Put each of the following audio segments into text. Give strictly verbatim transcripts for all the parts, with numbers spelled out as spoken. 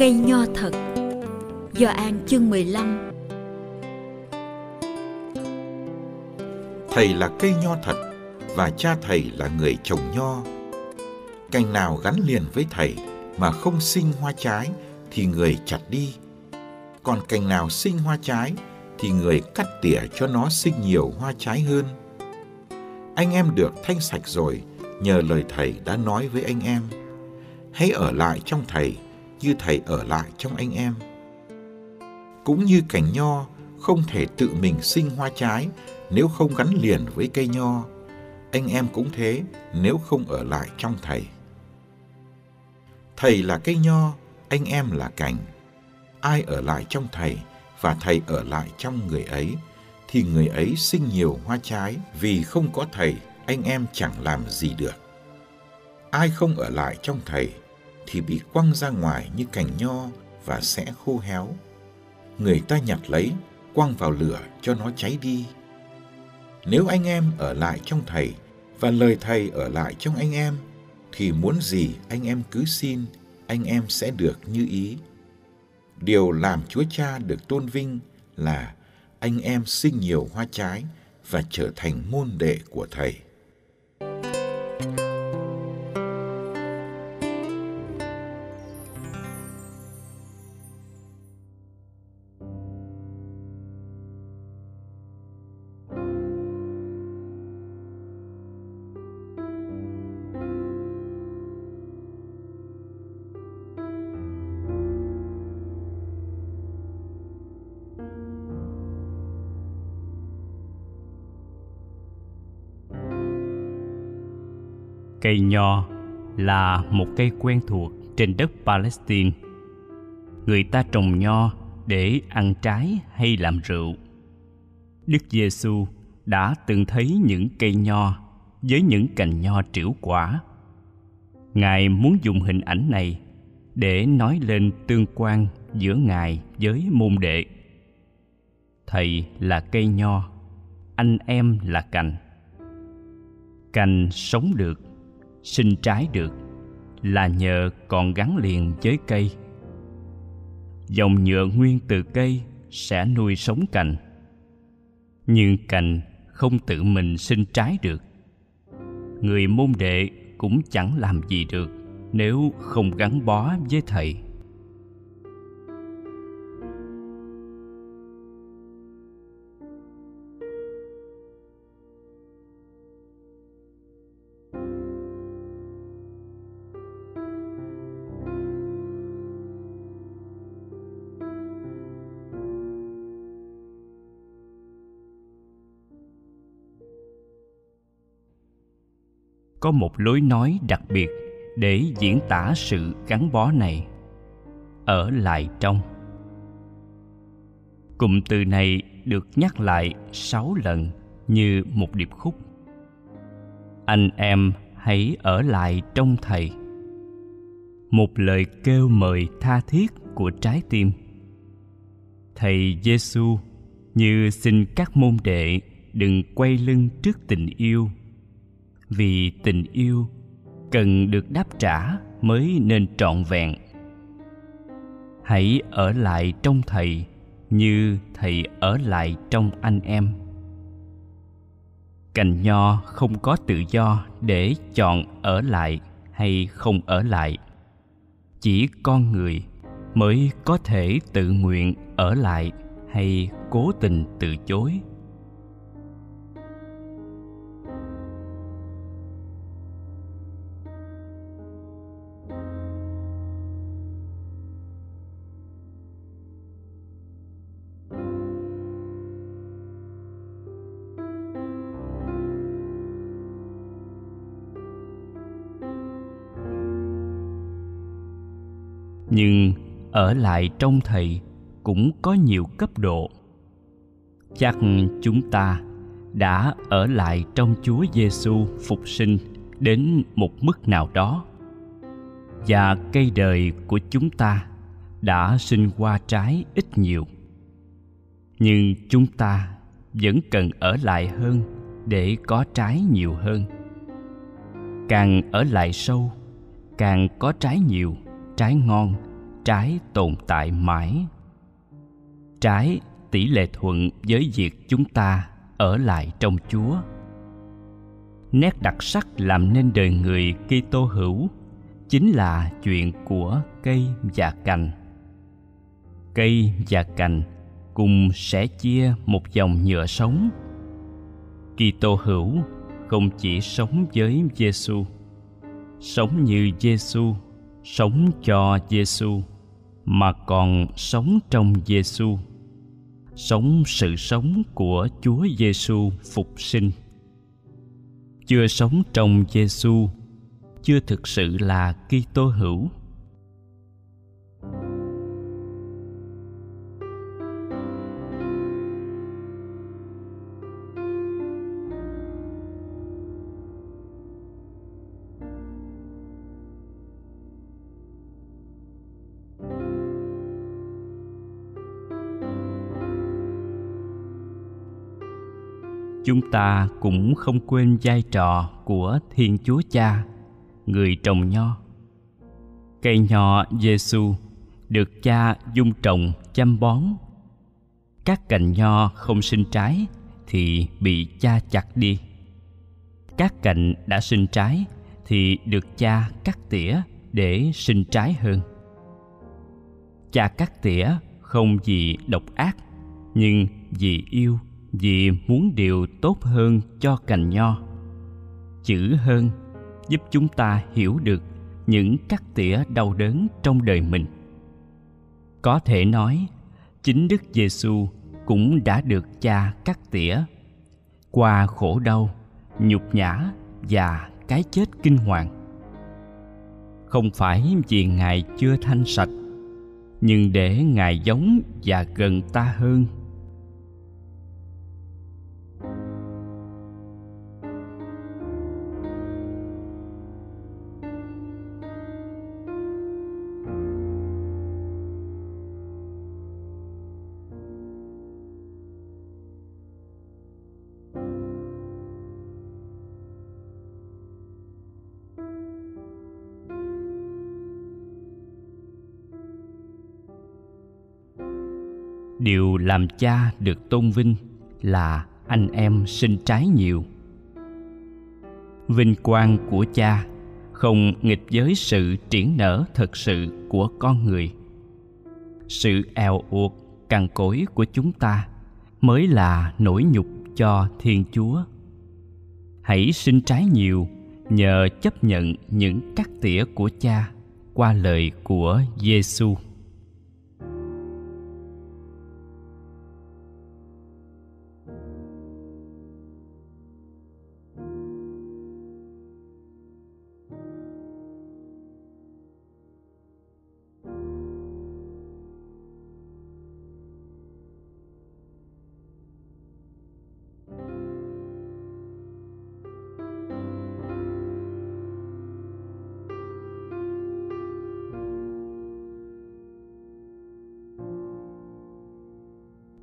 Cây nho thật. Gioan chương mười lăm. Thầy là cây nho thật và cha thầy là người trồng nho. Cành nào gắn liền với thầy mà không sinh hoa trái thì người chặt đi, còn cành nào sinh hoa trái thì người cắt tỉa cho nó sinh nhiều hoa trái hơn. Anh em được thanh sạch rồi nhờ lời thầy đã nói với anh em: hãy ở lại trong thầy như thầy ở lại trong anh em. Cũng như cành nho không thể tự mình sinh hoa trái nếu không gắn liền với cây nho, anh em cũng thế nếu không ở lại trong thầy. Thầy là cây nho, anh em là cành. Ai ở lại trong thầy và thầy ở lại trong người ấy thì người ấy sinh nhiều hoa trái, vì không có thầy anh em chẳng làm gì được. Ai không ở lại trong thầy thì bị quăng ra ngoài như cành nho và sẽ khô héo. Người ta nhặt lấy, quăng vào lửa cho nó cháy đi. Nếu anh em ở lại trong thầy và lời thầy ở lại trong anh em, thì muốn gì anh em cứ xin, anh em sẽ được như ý. Điều làm Chúa Cha được tôn vinh là anh em sinh nhiều hoa trái và trở thành môn đệ của thầy. Cây nho là một cây quen thuộc trên đất Palestine. Người ta trồng nho để ăn trái hay làm rượu. Đức Giê-xu đã từng thấy những cây nho với những cành nho trĩu quả. Ngài muốn dùng hình ảnh này để nói lên tương quan giữa Ngài với môn đệ. Thầy là cây nho, anh em là cành. Cành sống được, sinh trái được là nhờ còn gắn liền với cây. Dòng nhựa nguyên từ cây sẽ nuôi sống cành, nhưng cành không tự mình sinh trái được. Người môn đệ cũng chẳng làm gì được nếu không gắn bó với thầy. Có một lối nói đặc biệt để diễn tả sự gắn bó này: ở lại trong. Cụm từ này được nhắc lại sáu lần như một điệp khúc. Anh em hãy ở lại trong thầy. Một lời kêu mời tha thiết của trái tim. Thầy Giê-xu như xin các môn đệ đừng quay lưng trước tình yêu, vì tình yêu cần được đáp trả mới nên trọn vẹn. Hãy ở lại trong thầy như thầy ở lại trong anh em. Cành nho không có tự do để chọn ở lại hay không ở lại. Chỉ con người mới có thể tự nguyện ở lại hay cố tình từ chối. Nhưng ở lại trong Thầy cũng có nhiều cấp độ. Chắc chúng ta đã ở lại trong Chúa Giê-xu phục sinh đến một mức nào đó, và cây đời của chúng ta đã sinh qua trái ít nhiều. Nhưng chúng ta vẫn cần ở lại hơn để có trái nhiều hơn. Càng ở lại sâu, càng có trái nhiều, trái ngon, trái tồn tại mãi. Trái tỷ lệ thuận với việc chúng ta ở lại trong Chúa. Nét đặc sắc làm nên đời người Kitô hữu chính là chuyện của cây và cành. Cây và cành cùng sẻ chia một dòng nhựa sống. Kitô hữu không chỉ sống với Giê-xu, sống như Giê-xu, sống cho Giê-xu, mà còn sống trong Giê-xu, sống sự sống của Chúa Giê-xu phục sinh. Chưa sống trong Giê-xu chưa thực sự là Kitô hữu. Chúng ta cũng không quên vai trò của Thiên Chúa Cha, người trồng nho. Cây nho Giê-xu được Cha dung trồng chăm bón. Các cành nho không sinh trái thì bị Cha chặt đi. Các cành đã sinh trái thì được Cha cắt tỉa để sinh trái hơn. Cha cắt tỉa không vì độc ác, nhưng vì yêu, vì muốn điều tốt hơn cho cành nho. Chữ hơn giúp chúng ta hiểu được những cắt tỉa đau đớn trong đời mình. Có thể nói, chính Đức Giê-xu cũng đã được Cha cắt tỉa. Qua khổ đau, nhục nhã và cái chết kinh hoàng. Không phải vì Ngài chưa thanh sạch, nhưng để Ngài giống và gần ta hơn. Điều làm Cha được tôn vinh là anh em sinh trái nhiều. Vinh quang của Cha không nghịch với sự triển nở thật sự của con người. Sự eo uột cằn cỗi của chúng ta mới là nỗi nhục cho Thiên Chúa. Hãy sinh trái nhiều nhờ chấp nhận những cắt tỉa của Cha qua lời của Giê-xu.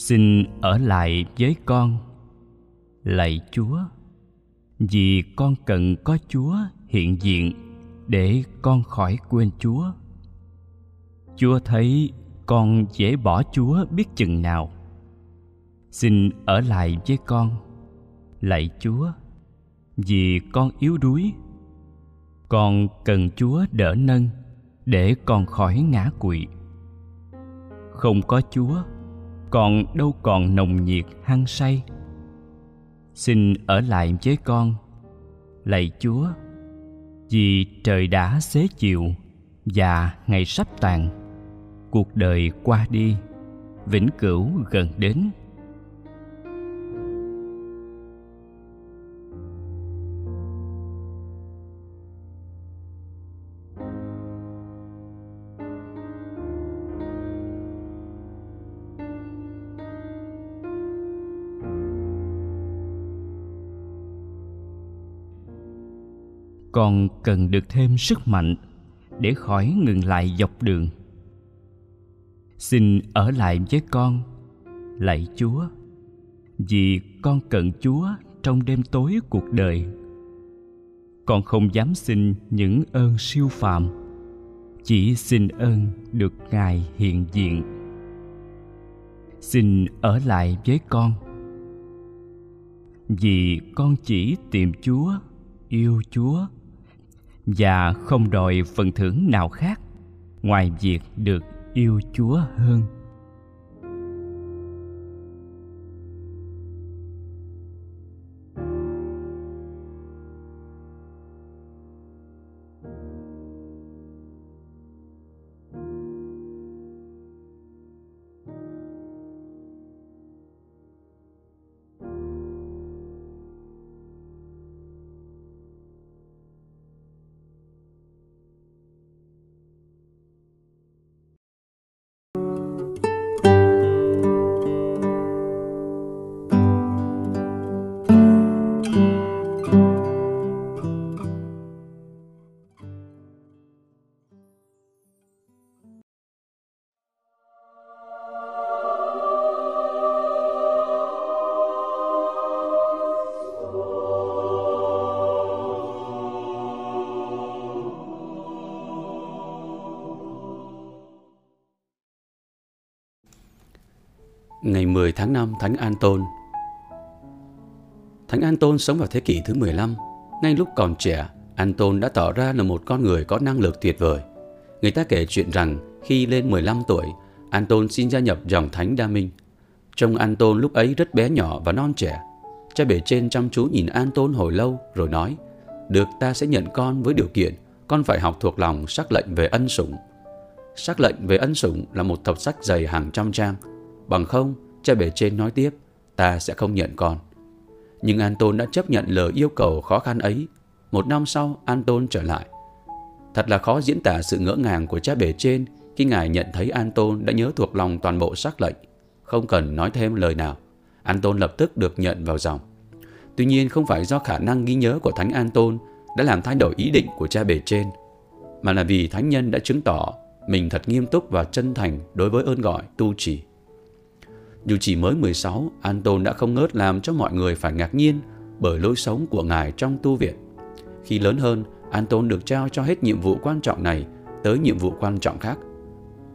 Xin ở lại với con, lạy Chúa, vì con cần có Chúa hiện diện để con khỏi quên Chúa. Chúa thấy con dễ bỏ Chúa biết chừng nào. Xin ở lại với con, lạy Chúa, vì con yếu đuối. Con cần Chúa đỡ nâng để con khỏi ngã quỵ. Không có Chúa, con đâu còn nồng nhiệt hăng say. Xin ở lại với con, lạy Chúa, vì trời đã xế chiều và ngày sắp tàn. Cuộc đời qua đi, vĩnh cửu gần đến. còn cần được thêm sức mạnh để khỏi ngừng lại dọc đường. Xin ở lại với con, lạy Chúa, vì con cần Chúa trong đêm tối cuộc đời. Con không dám xin những ơn siêu phàm, chỉ xin ơn được Ngài hiện diện. Xin ở lại với con, vì con chỉ tìm Chúa, yêu Chúa và không đòi phần thưởng nào khác ngoài việc được yêu Chúa hơn. Ngày mười tháng năm, Thánh An-tôn. Thánh An-tôn sống vào thế kỷ thứ mười lăm. Ngay lúc còn trẻ, An-tôn đã tỏ ra là một con người có năng lực tuyệt vời. Người ta kể chuyện rằng khi lên mười lăm tuổi, An-tôn xin gia nhập dòng Thánh Đa Minh. Trông An-tôn lúc ấy rất bé nhỏ và non trẻ. Cha bề trên chăm chú nhìn An-tôn hồi lâu rồi nói: "Được, ta sẽ nhận con với điều kiện con phải học thuộc lòng sắc lệnh về ân sủng." Sắc lệnh về ân sủng là một tập sách dày hàng trăm trang. Bằng không, cha bề trên nói tiếp, ta sẽ không nhận con. Nhưng An-tôn đã chấp nhận lời yêu cầu khó khăn ấy. Một năm sau, An-tôn trở lại. Thật là khó diễn tả sự ngỡ ngàng của cha bề trên khi ngài nhận thấy An-tôn đã nhớ thuộc lòng toàn bộ sắc lệnh. Không cần nói thêm lời nào, An-tôn lập tức được nhận vào dòng. Tuy nhiên, không phải do khả năng ghi nhớ của Thánh An-tôn đã làm thay đổi ý định của cha bề trên, mà là vì thánh nhân đã chứng tỏ mình thật nghiêm túc và chân thành đối với ơn gọi tu trì. Dù chỉ mới mười sáu, An-tôn đã không ngớt làm cho mọi người phải ngạc nhiên bởi lối sống của ngài trong tu viện. Khi lớn hơn, An-tôn được trao cho hết nhiệm vụ quan trọng này tới nhiệm vụ quan trọng khác.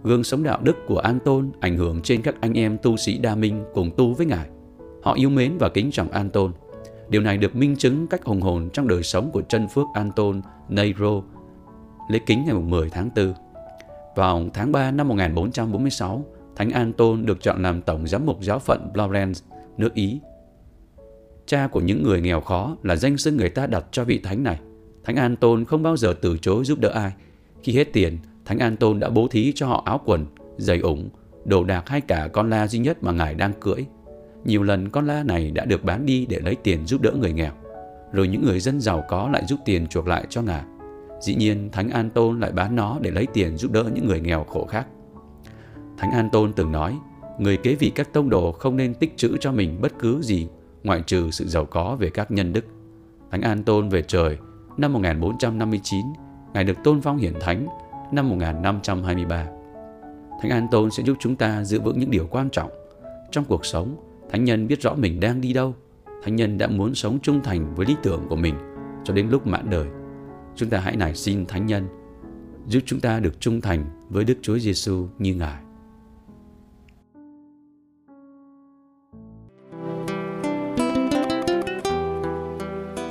Gương sống đạo đức của An-tôn ảnh hưởng trên các anh em tu sĩ Đa Minh cùng tu với ngài. Họ yêu mến và kính trọng An-tôn. Điều này được minh chứng cách hùng hồn trong đời sống của chân phước An-tôn Nairo, lễ kính ngày mười tháng tư. Vào tháng ba năm một nghìn bốn trăm bốn mươi sáu, Thánh An-tôn được chọn làm tổng giám mục giáo phận Florence, nước Ý. Cha của những người nghèo khó là danh xưng người ta đặt cho vị thánh này. Thánh An-tôn không bao giờ từ chối giúp đỡ ai. Khi hết tiền, Thánh An-tôn đã bố thí cho họ áo quần, giày ủng, đồ đạc hay cả con la duy nhất mà ngài đang cưỡi. Nhiều lần con la này đã được bán đi để lấy tiền giúp đỡ người nghèo. Rồi những người dân giàu có lại giúp tiền chuộc lại cho ngài. Dĩ nhiên, Thánh An-tôn lại bán nó để lấy tiền giúp đỡ những người nghèo khổ khác. Thánh An-tôn từng nói, người kế vị các tông đồ không nên tích trữ cho mình bất cứ gì ngoại trừ sự giàu có về các nhân đức. Thánh An-tôn về trời năm một nghìn bốn trăm năm mươi chín, ngài được tôn phong hiển thánh năm một nghìn năm trăm hai mươi ba. Thánh An-tôn sẽ giúp chúng ta giữ vững những điều quan trọng. Trong cuộc sống, thánh nhân biết rõ mình đang đi đâu. Thánh nhân đã muốn sống trung thành với lý tưởng của mình cho đến lúc mãn đời. Chúng ta hãy nài xin thánh nhân giúp chúng ta được trung thành với Đức Chúa Giê-xu như ngài.